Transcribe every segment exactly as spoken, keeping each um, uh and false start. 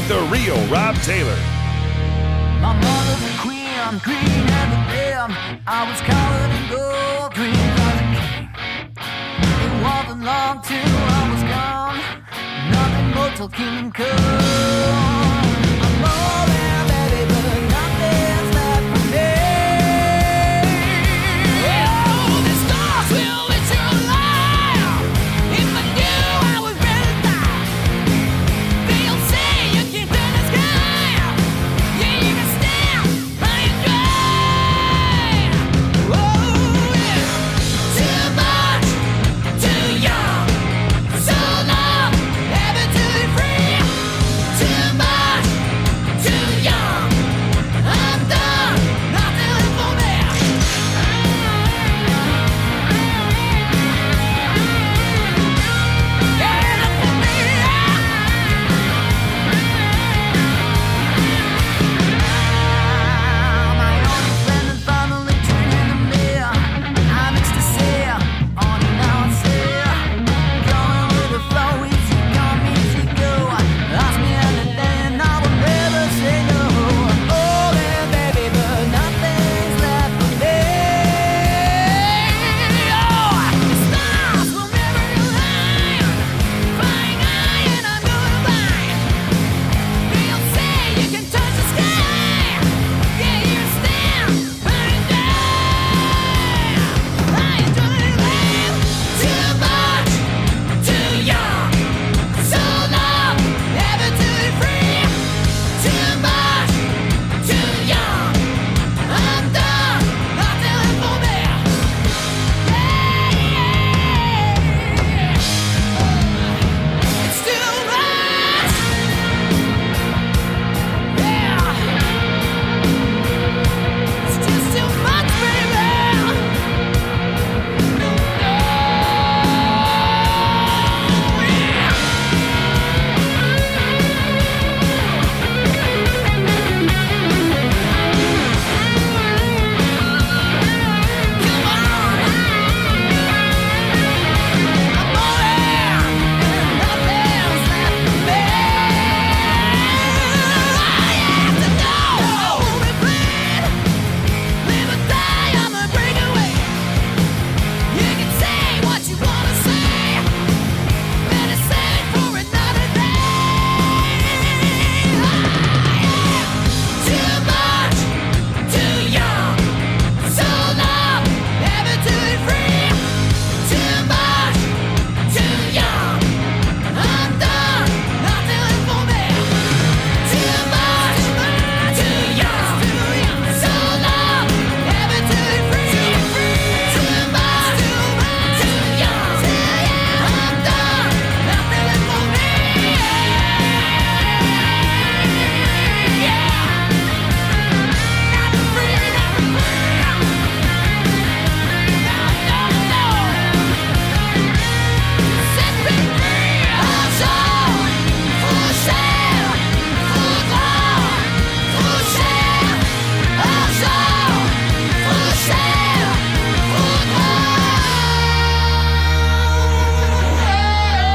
with the real Rob Taylor. My mother's a queen, I'm green and a damn. I was colored in gold, green as a king. It wasn't long till I was gone. Nothing more till kingdom come. I'm more than baby, but nothing's left for me. Oh, the stars will let you lie. If I knew I would really die. They'll say you came to the sky. Yeah, you can stand, but you cry. Oh, yeah. Too much, too young. So long, ever to be free. Too much, too young. I'm done, nothing left for me.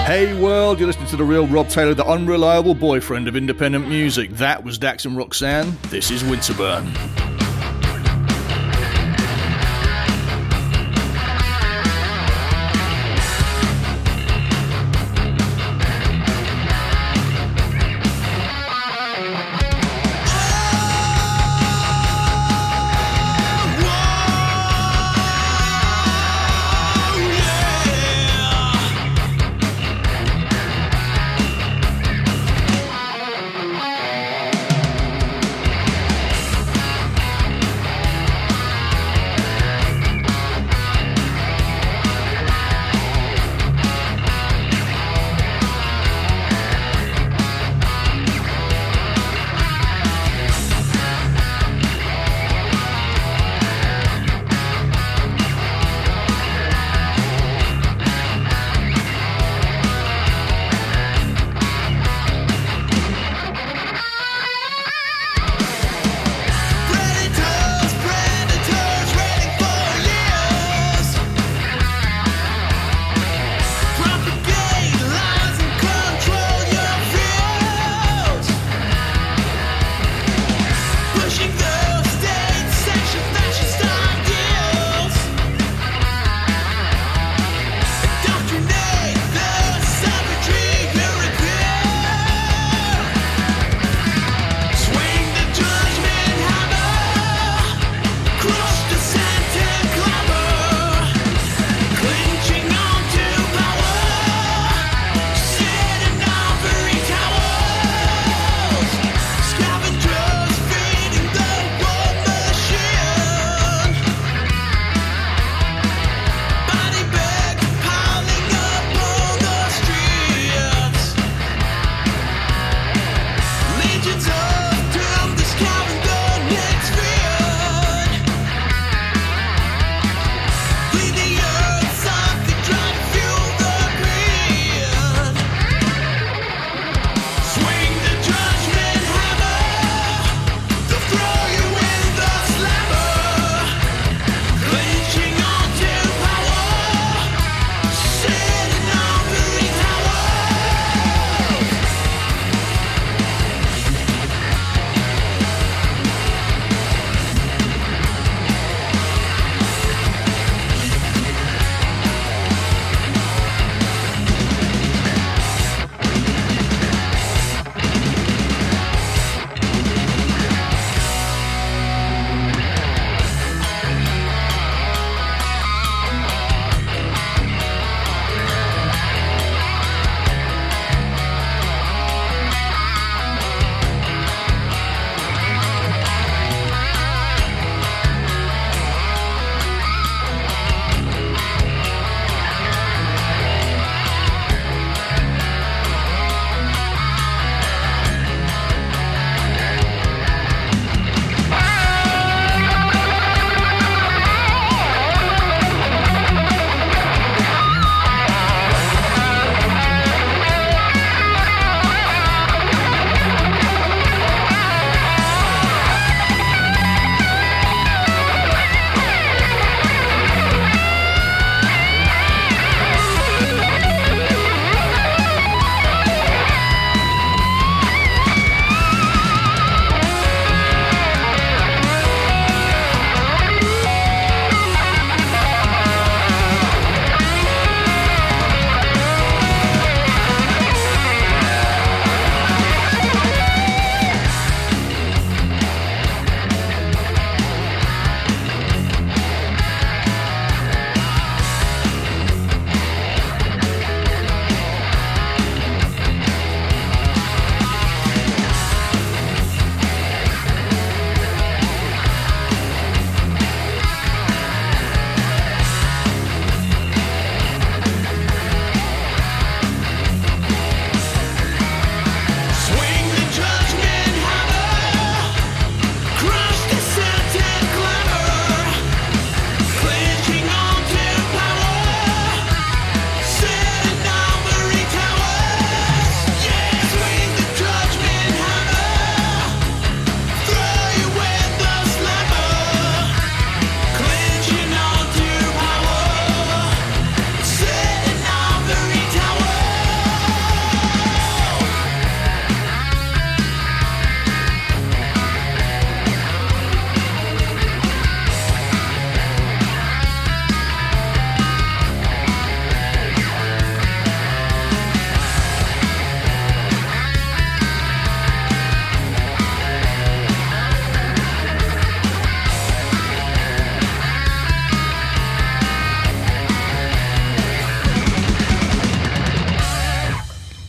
Hey world, you're listening to the real Rob Taylor, the unreliable boyfriend of independent music. That was Dax and Roxanne. This is Winterburn.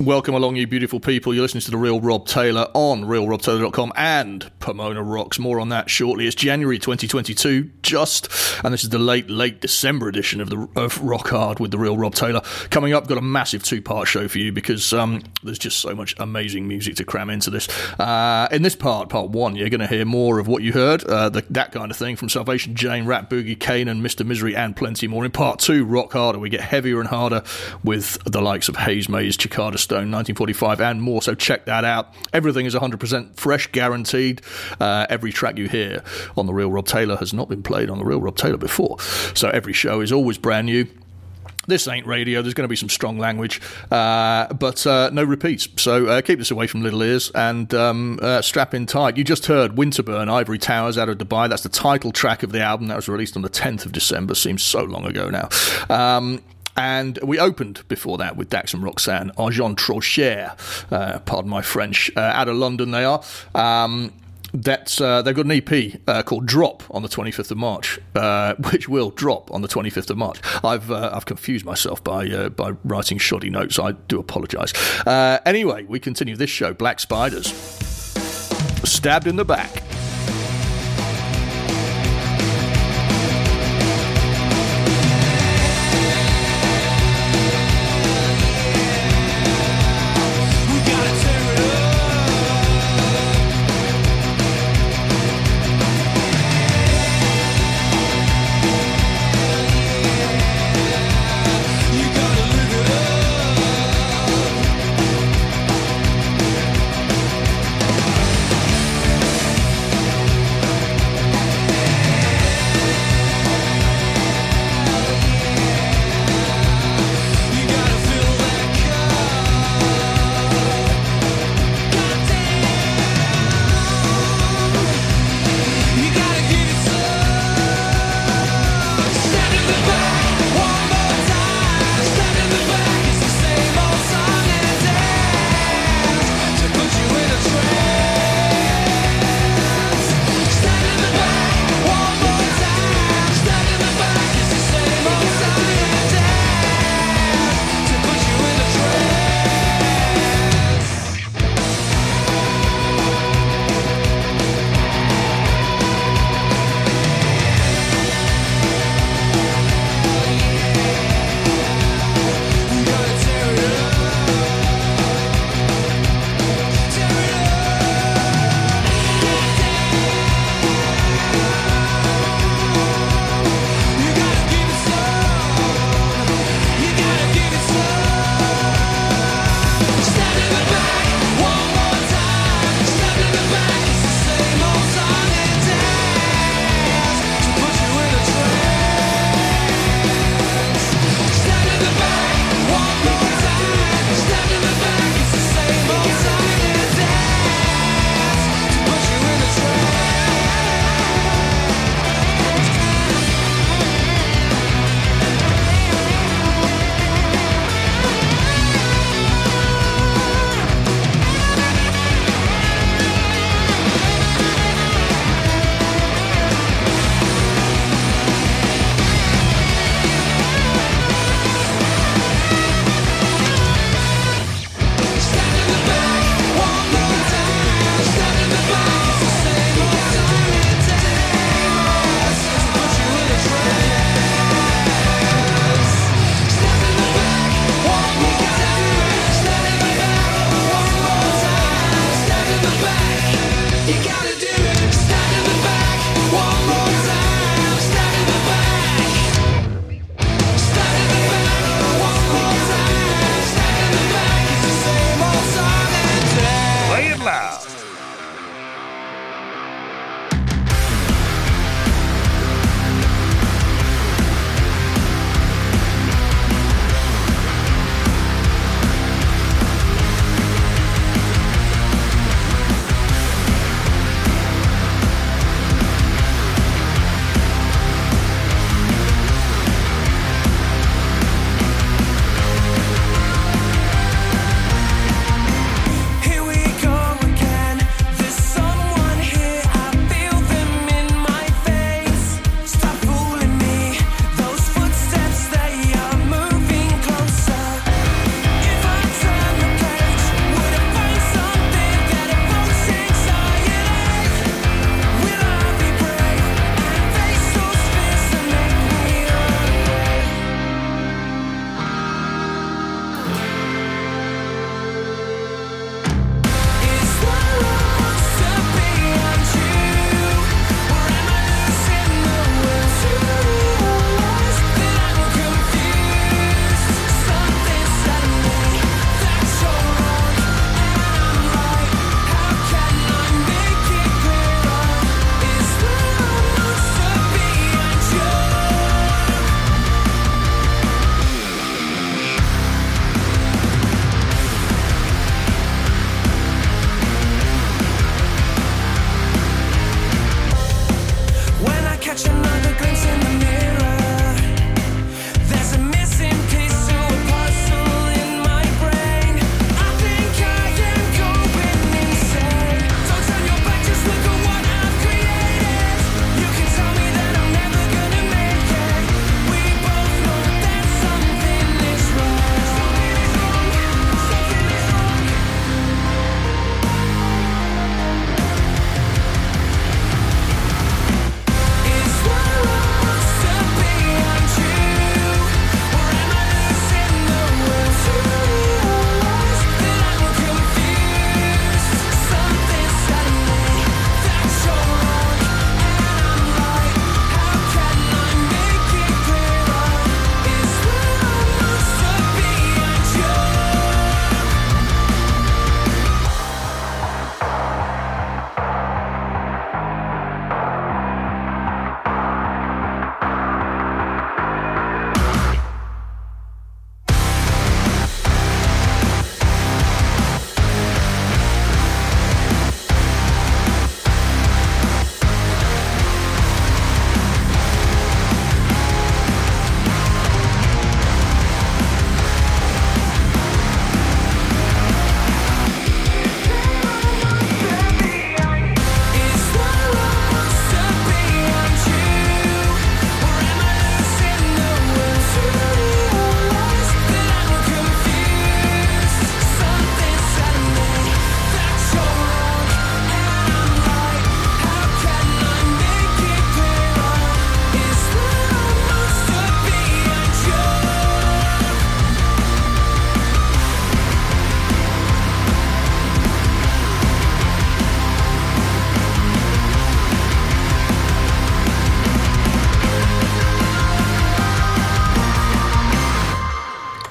Welcome along, you beautiful people. You're listening to The Real Rob Taylor on Real Rob Taylor dot com and Pomona Rocks. More on that shortly. It's January twenty twenty-two, just, and this is the late, late December edition of the of Rock Hard with The Real Rob Taylor. Coming up, got a massive two-part show for you because um, there's just so much amazing music to cram into this. Uh, in this part, part one, you're going to hear more of what you heard, uh, the, that kind of thing, from Salvation Jane, Rat Boogie, Canaan, Mister Misery, and plenty more. In part two, Rock Harder, we get heavier and harder with the likes of Hayes Mays, Chicada Stone, nineteen forty-five and more, so check that out. Everything is one hundred percent fresh, guaranteed. Uh, every track you hear on The Real Rob Taylor has not been played on The Real Rob Taylor before, so every show is always brand new. This ain't radio. There's going to be some strong language, uh, but uh, no repeats. So uh, keep this away from little ears and um, uh, strap in tight. You just heard Winterburn, Ivory Towers out of Dubai. That's the title track of the album. That was released on the tenth of December. Seems so long ago now. Um, And we opened before that with Dax and Roxanne, Jean Trocher, uh, pardon my French, uh, out of London they are. Um, that's, uh, they've got an E P uh, called Drop on the twenty-fifth of March, uh, which will drop on the twenty-fifth of March. I've uh, I've confused myself by uh, by writing shoddy notes. I do apologise. Uh, anyway, we continue this show. Black Spiders, Stabbed in the Back.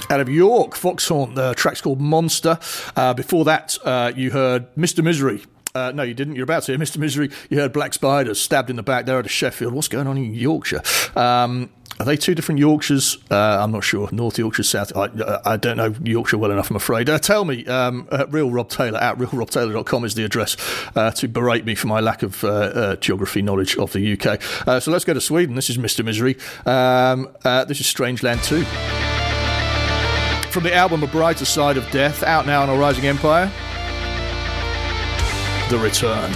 Out of York, Fox Haunt. The track's called Monster. Uh, before that, uh, you heard Mister Misery. Uh, no, you didn't. You're about to hear Mister Misery. You heard Black Spiders, Stabbed in the Back. They're out of Sheffield. What's going on in Yorkshire? Um, are they two different Yorkshires? Uh, I'm not sure. North Yorkshire, South. I, I don't know Yorkshire well enough, I'm afraid. Uh, tell me, um, at Real Rob Taylor, at real rob taylor dot com is the address uh, to berate me for my lack of uh, uh, geography knowledge of the U K. Uh, so let's go to Sweden. This is Mister Misery. Um, uh, this is Strangeland two. From the album A Brighter Side of Death, out now on A Rising Empire, The Return.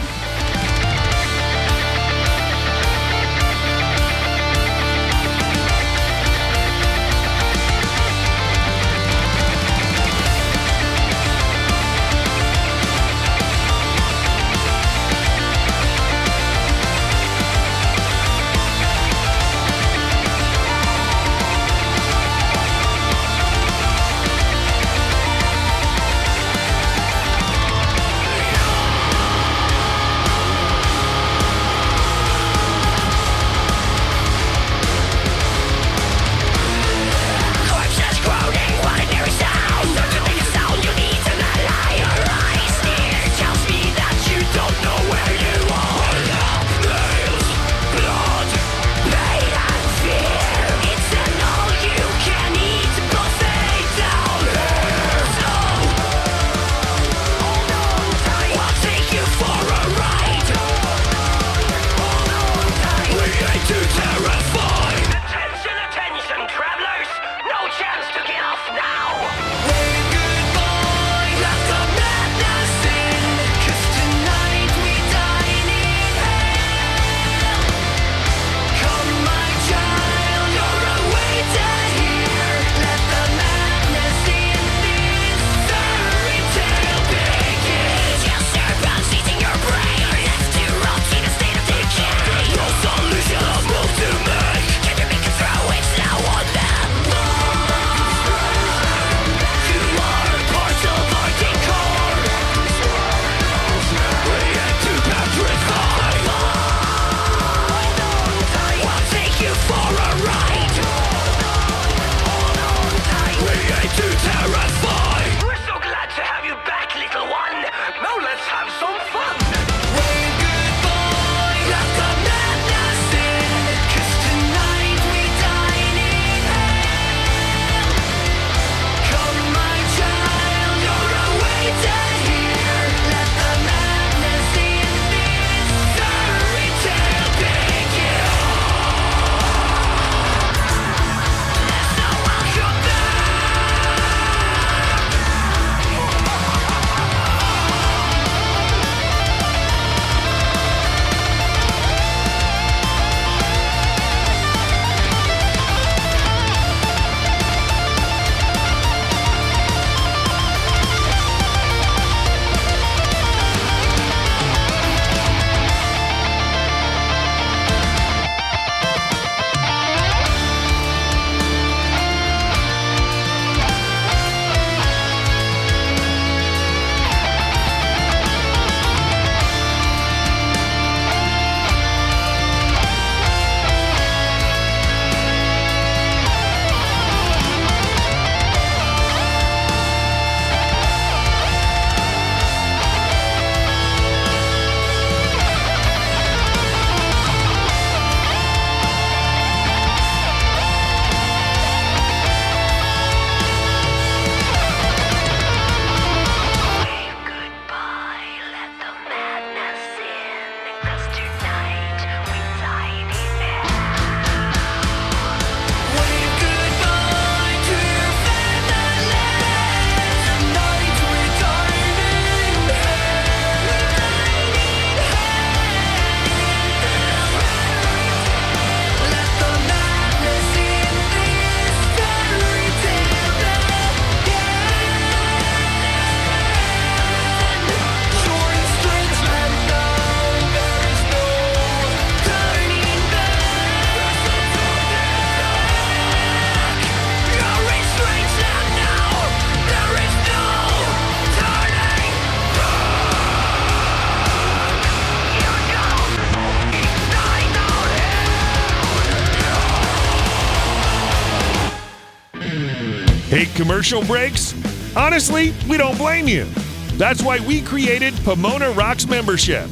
Hate commercial breaks? Honestly, we don't blame you. That's why we created Pomona Rocks membership.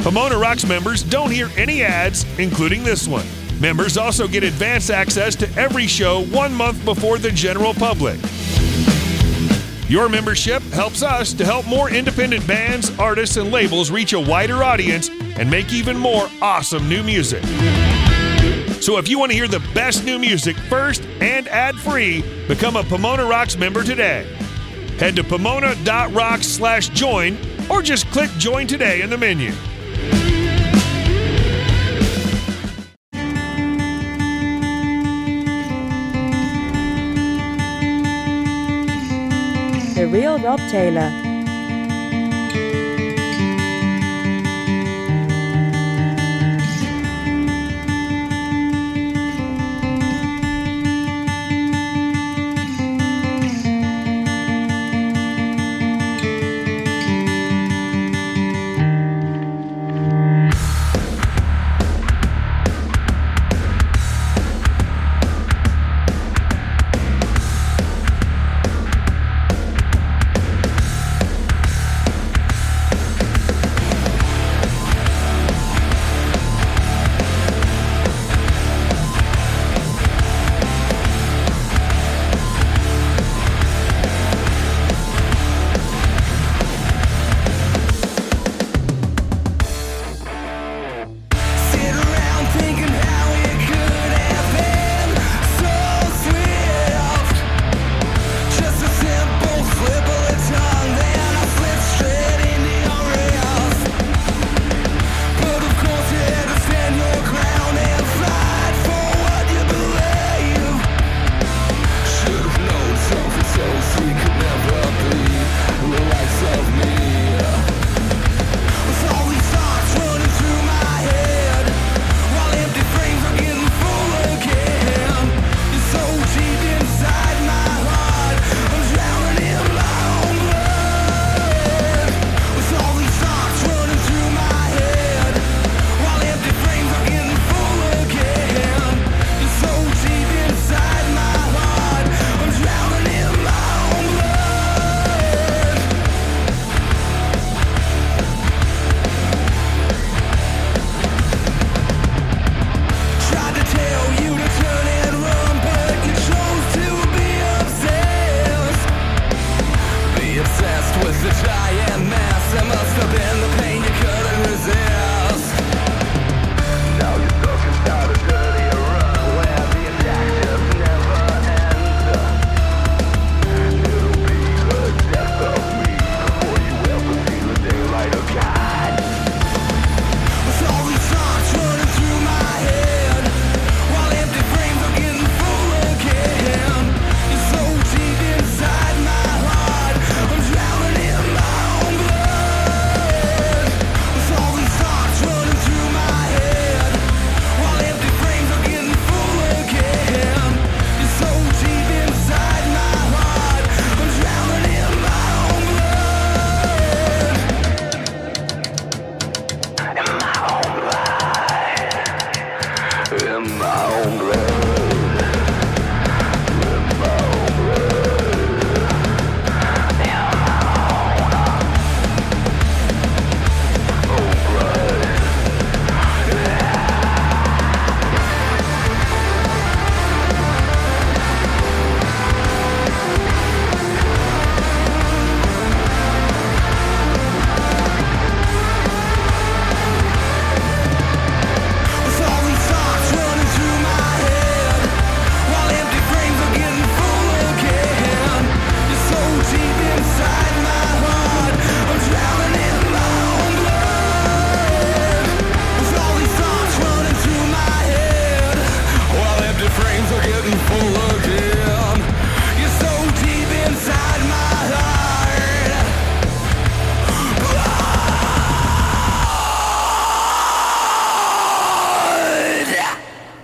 Pomona Rocks members don't hear any ads, including this one. Members also get advance access to every show one month before the general public. Your membership helps us to help more independent bands, artists, and labels reach a wider audience and make even more awesome new music. So if you want to hear the best new music first and ad-free, become a Pomona Rocks member today. Head to pomona.rocks slash join or just click join today in the menu. The Real Rob Taylor.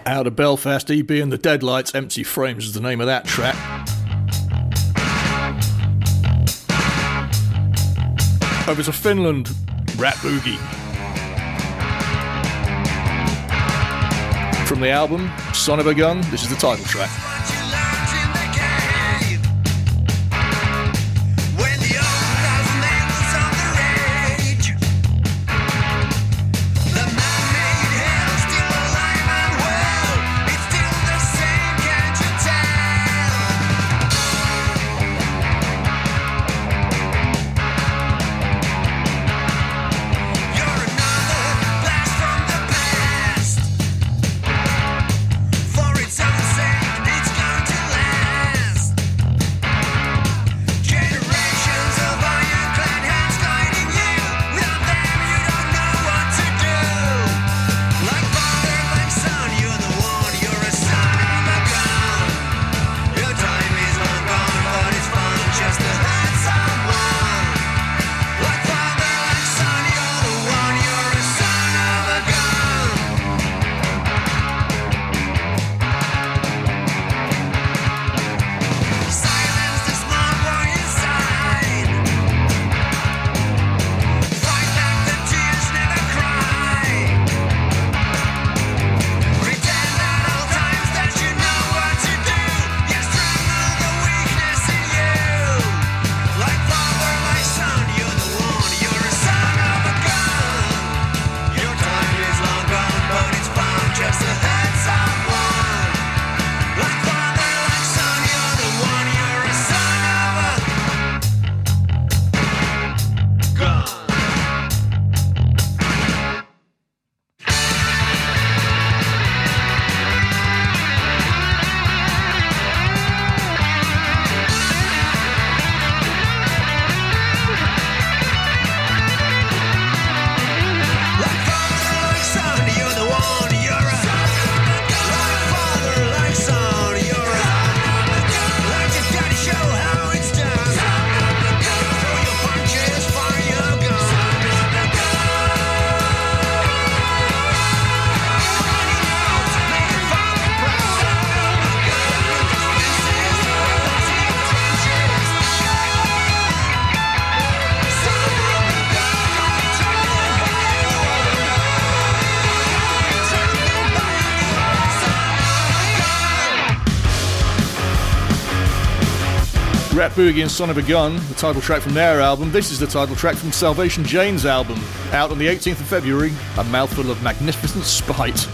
Out of Belfast, E B and the Deadlights, Empty Frames is the name of that track. Over to Finland, Rat Boogie. From the album, Son of a Gun, this is the title track. Rat Boogie and Son of a Gun, the title track from their album. This is the title track from Salvation Jane's album, out on the eighteenth of February, A Mouthful of Magnificent Spite.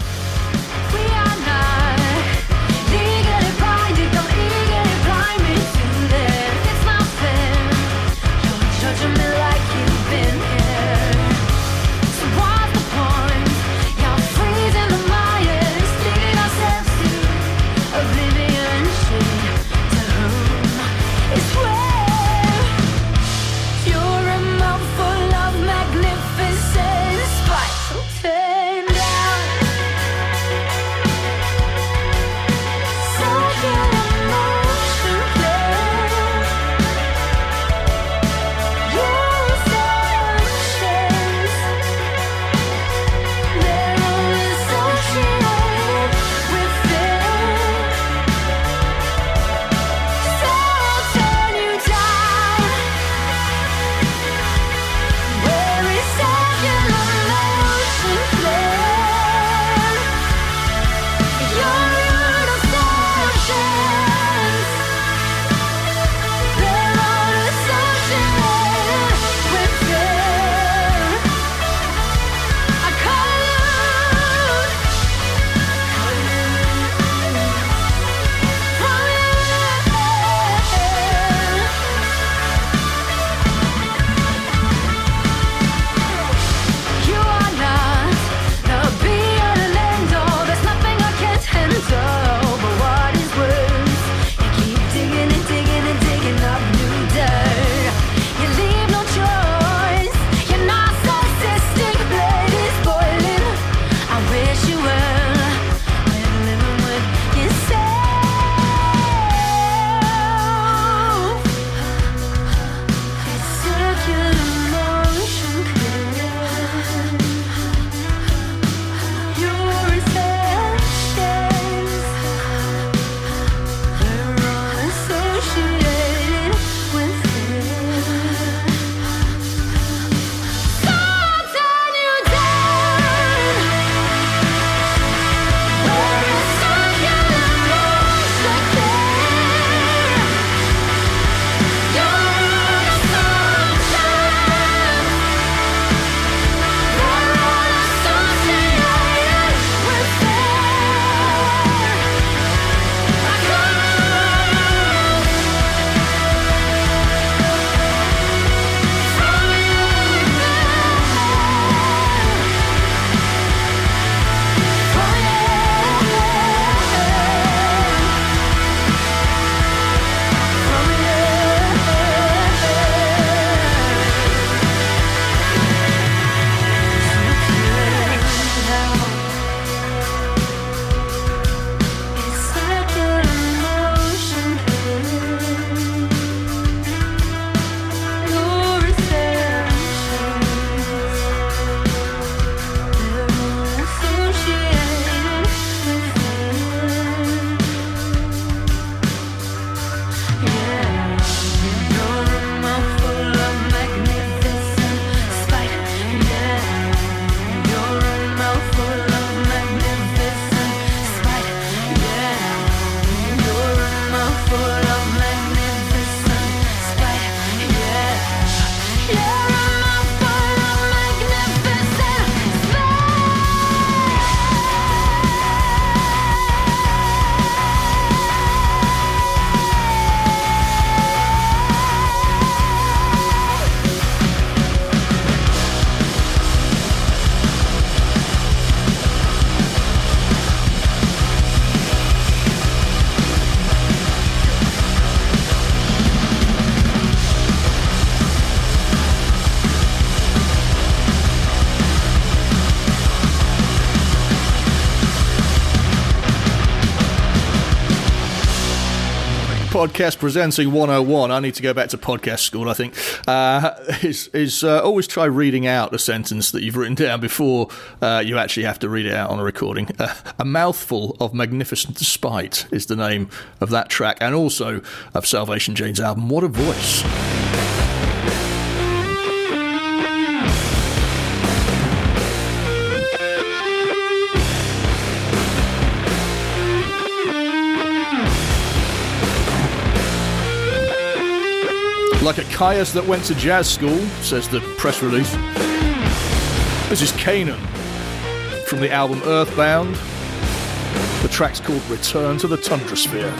Podcast Presenting one oh one. I need to go back to podcast school, I think. Uh, is is uh, always try reading out a sentence that you've written down before uh, you actually have to read it out on a recording. Uh, A Mouthful of Magnificent Spite is the name of that track, and also of Salvation Jane's album, What a Voice. Like a Kyuss that went to jazz school, says the press release. This is Canaan from the album Earthbound. The track's called Return to the Tundra Sphere.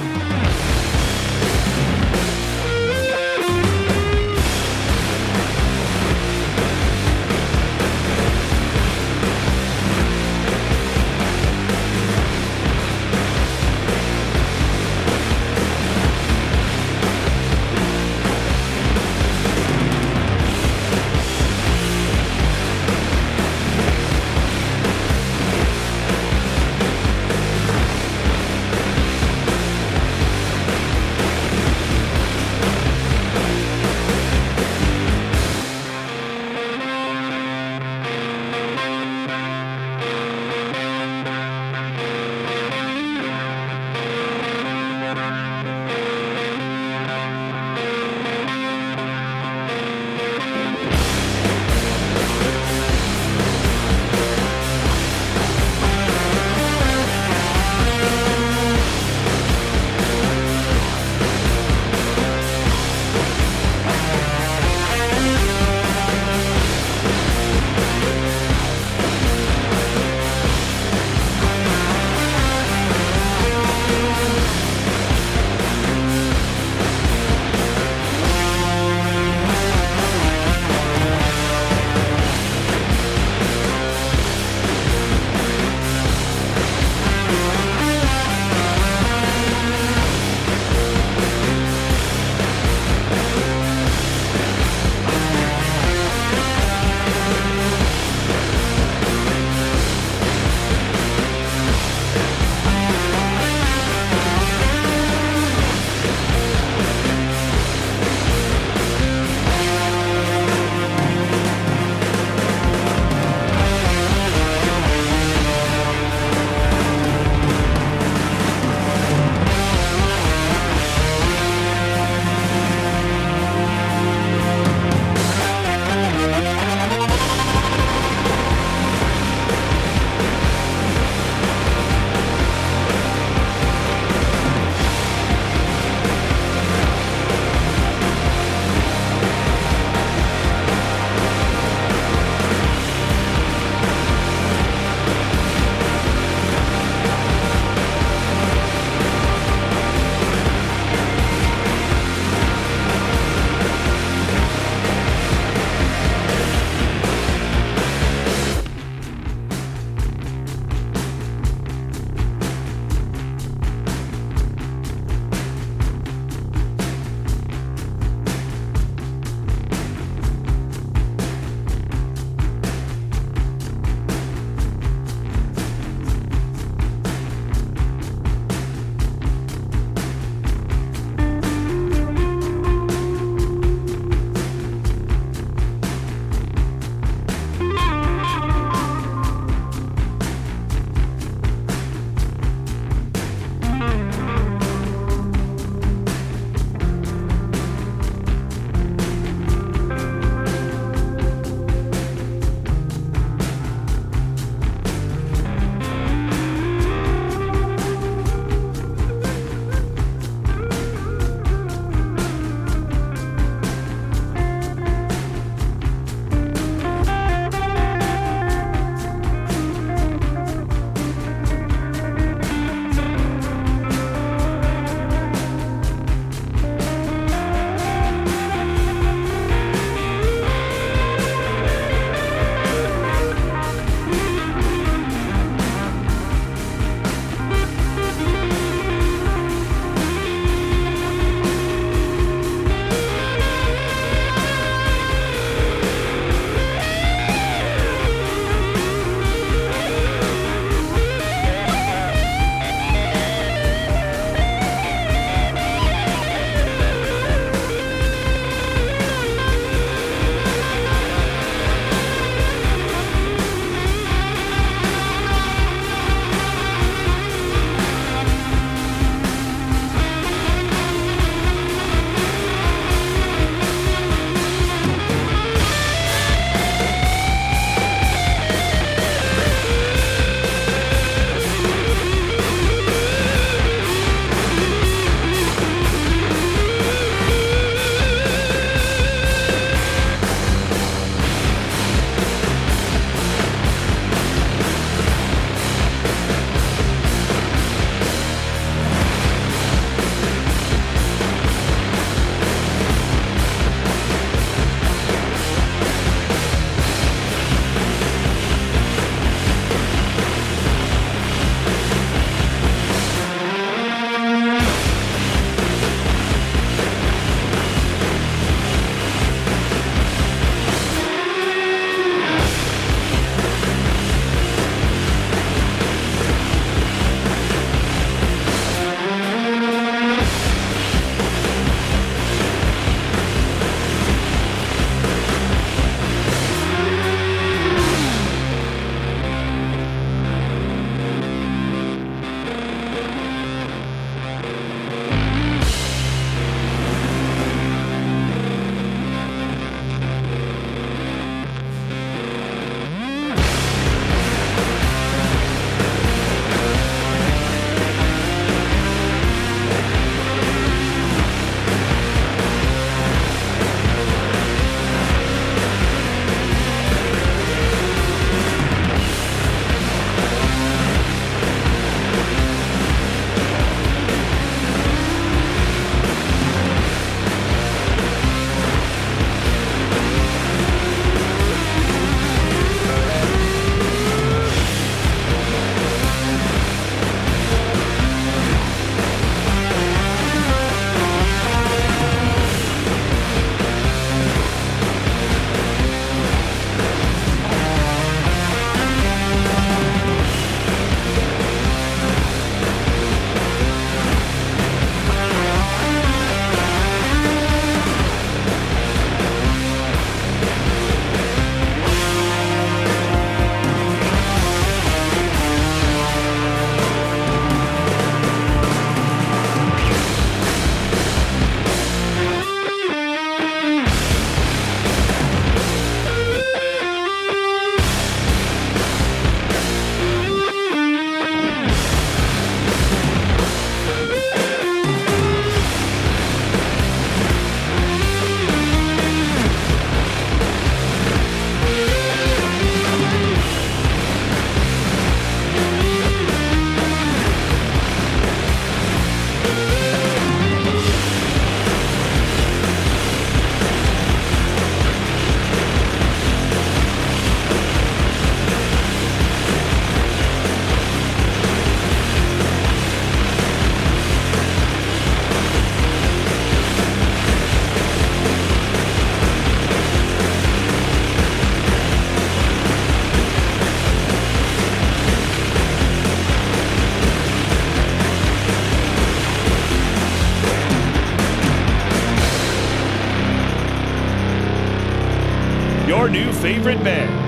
new favorite bands.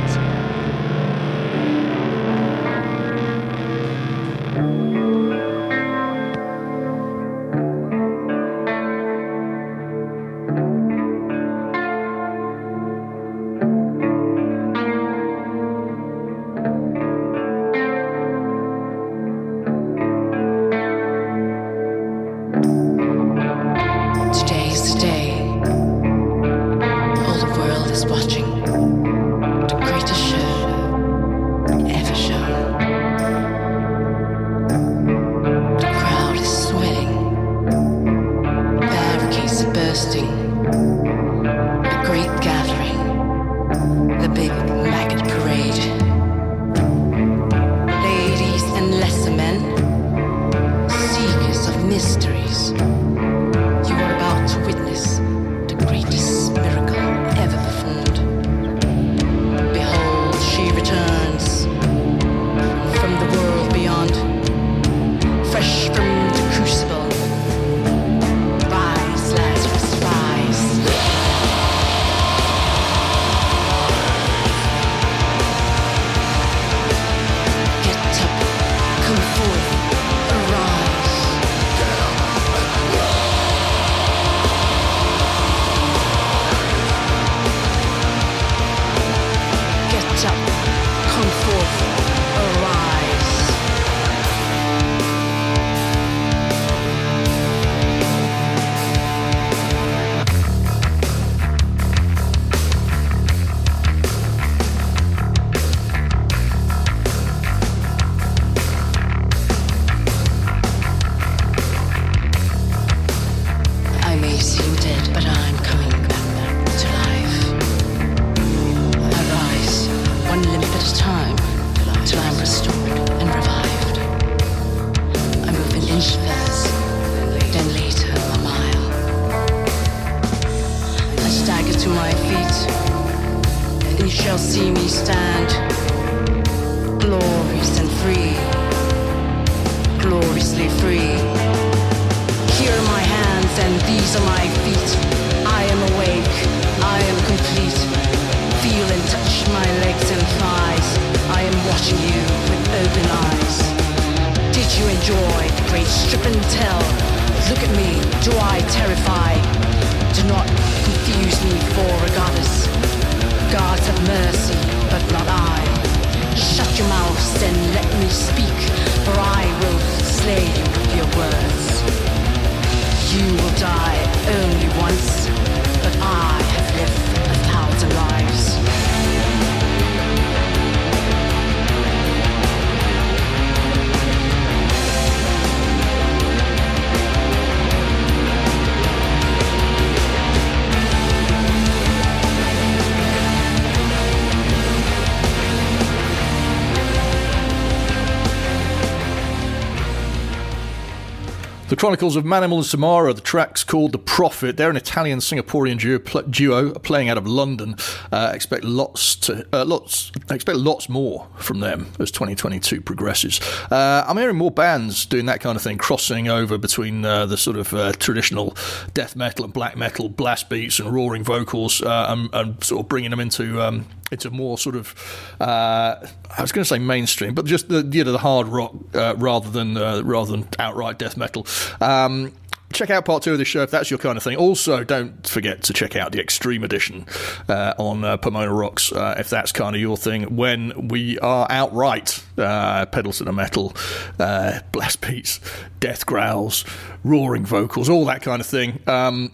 Chronicles of Manimal and Samara, the track's called The Prophet. They're an Italian-Singaporean duo, pl- duo playing out of London. Uh, expect lots to, uh, lots, expect lots more from them as twenty twenty-two progresses. Uh, I'm hearing more bands doing that kind of thing, crossing over between uh, the sort of uh, traditional death metal and black metal, blast beats and roaring vocals, uh, and, and sort of bringing them into... Um, It's a more sort of, uh, I was going to say mainstream, but just the you know the hard rock uh, rather than uh, rather than outright death metal. Um, check out part two of this show if that's your kind of thing. Also, don't forget to check out the Extreme Edition uh, on uh, Pomona Rocks uh, if that's kind of your thing. When we are outright uh, pedal to the metal, uh, blast beats, death growls, roaring vocals, all that kind of thing. Um,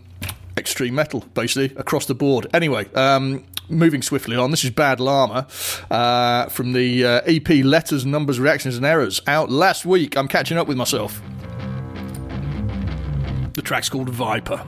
extreme metal, basically, across the board. Anyway. Um, Moving swiftly on, this is Bad Llama uh, from the uh, E P Letters, Numbers, Reactions and Errors, out last week. I'm catching up with myself. The track's called Viper.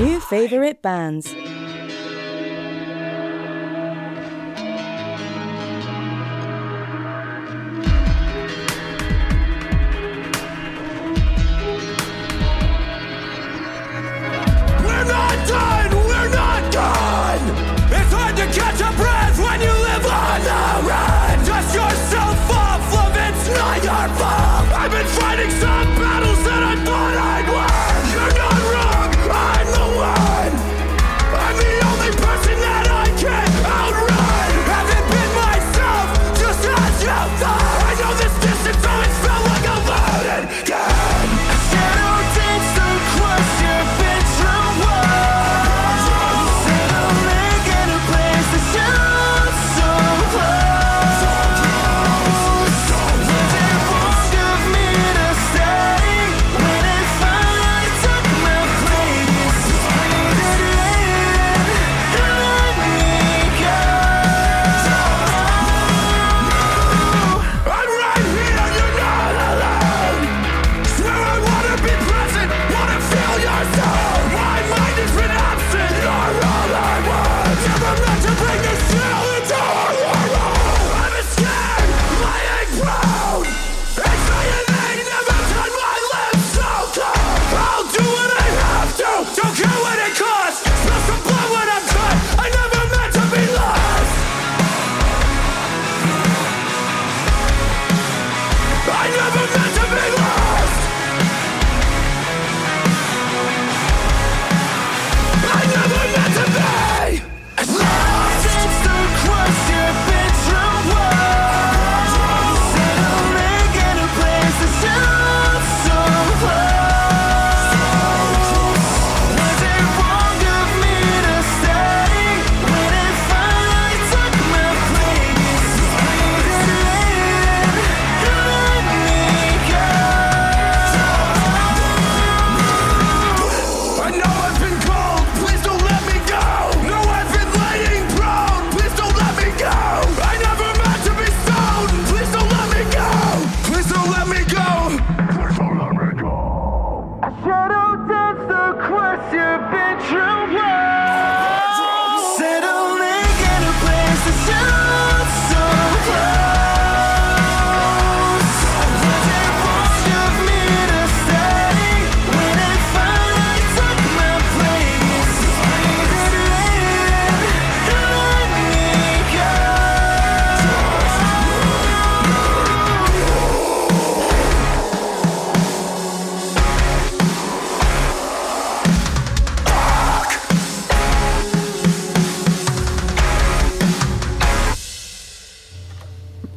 new favourite bands.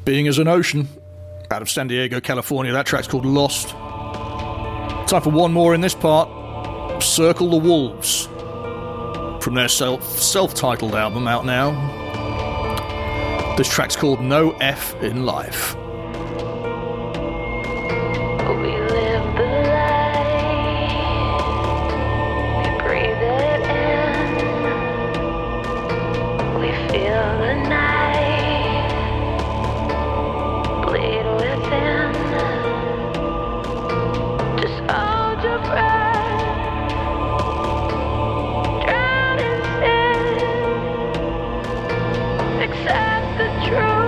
Being as an Ocean, out of San Diego, California. That track's called Lost. Time for one more in this part. Circle the Wolves, from their self, self-titled album out now. This track's called No F in Life. Accept the truth.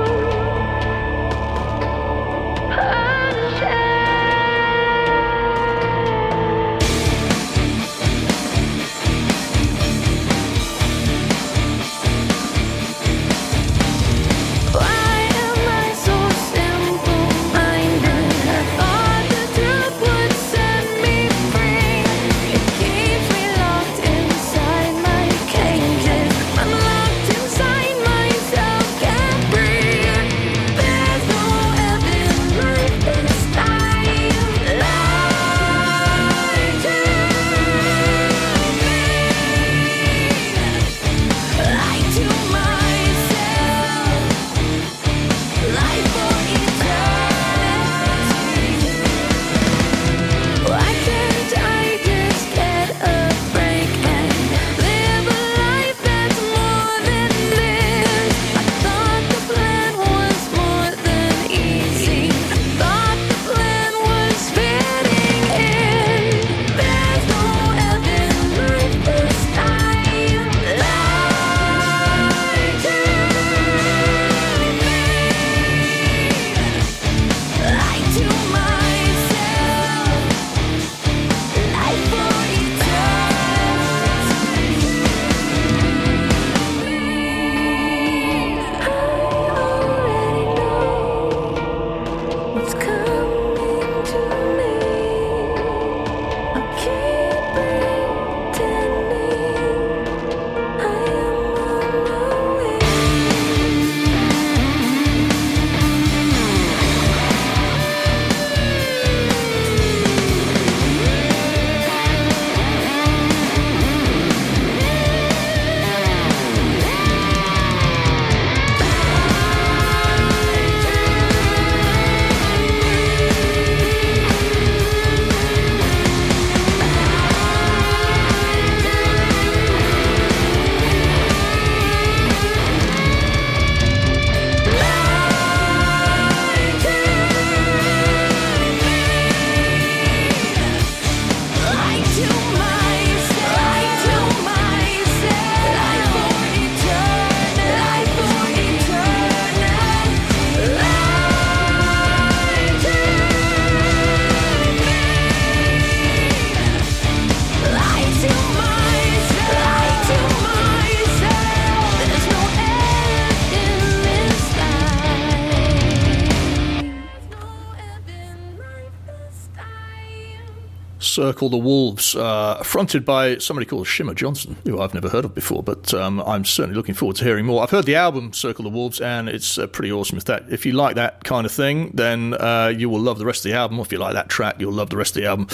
Circle the Wolves, uh, fronted by somebody called Shimmer Johnson, who I've never heard of before, but um, I'm certainly looking forward to hearing more. I've heard the album Circle the Wolves, and it's uh, pretty awesome. If, that, if you like that kind of thing, then uh, you will love the rest of the album. If you like that track, you'll love the rest of the album.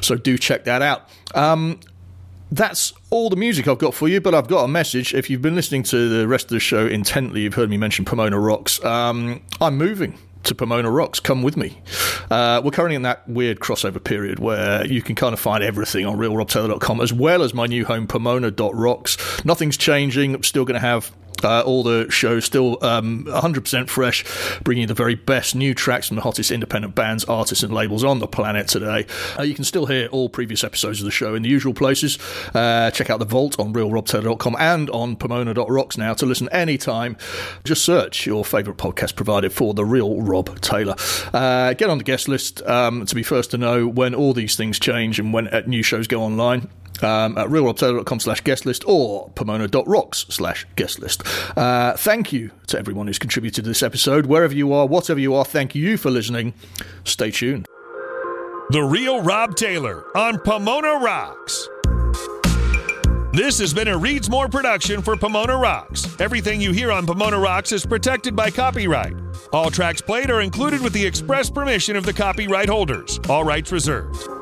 So do check that out. Um, that's all the music I've got for you, but I've got a message. If you've been listening to the rest of the show intently, you've heard me mention Pomona Rocks. Um, I'm moving to Pomona Rocks. Come with me. Uh, we're currently in that weird crossover period where you can kind of find everything on Real Rob Taylor dot com, as well as my new home, Pomona dot rocks. Nothing's changing. I'm still going to have uh, all the shows still um, one hundred percent fresh, bringing you the very best new tracks from the hottest independent bands, artists and labels on the planet today. Uh, you can still hear all previous episodes of the show in the usual places. Uh, check out The Vault on Real Rob Taylor dot com and on Pomona dot rocks now to listen anytime. Just search your favourite podcast provider for The Real Rob Taylor. Uh, get on the guest list um, to be first to know when all these things change and when uh, new shows go online. Um, at real rob taylor dot com slash guest list or pomona dot rocks slash guest list. Uh, thank you to everyone who's contributed to this episode. Wherever you are, whatever you are, thank you for listening. Stay tuned. The Real Rob Taylor on Pomona Rocks. This has been a Reads More production for Pomona Rocks. Everything you hear on Pomona Rocks is protected by copyright. All tracks played are included with the express permission of the copyright holders. All rights reserved.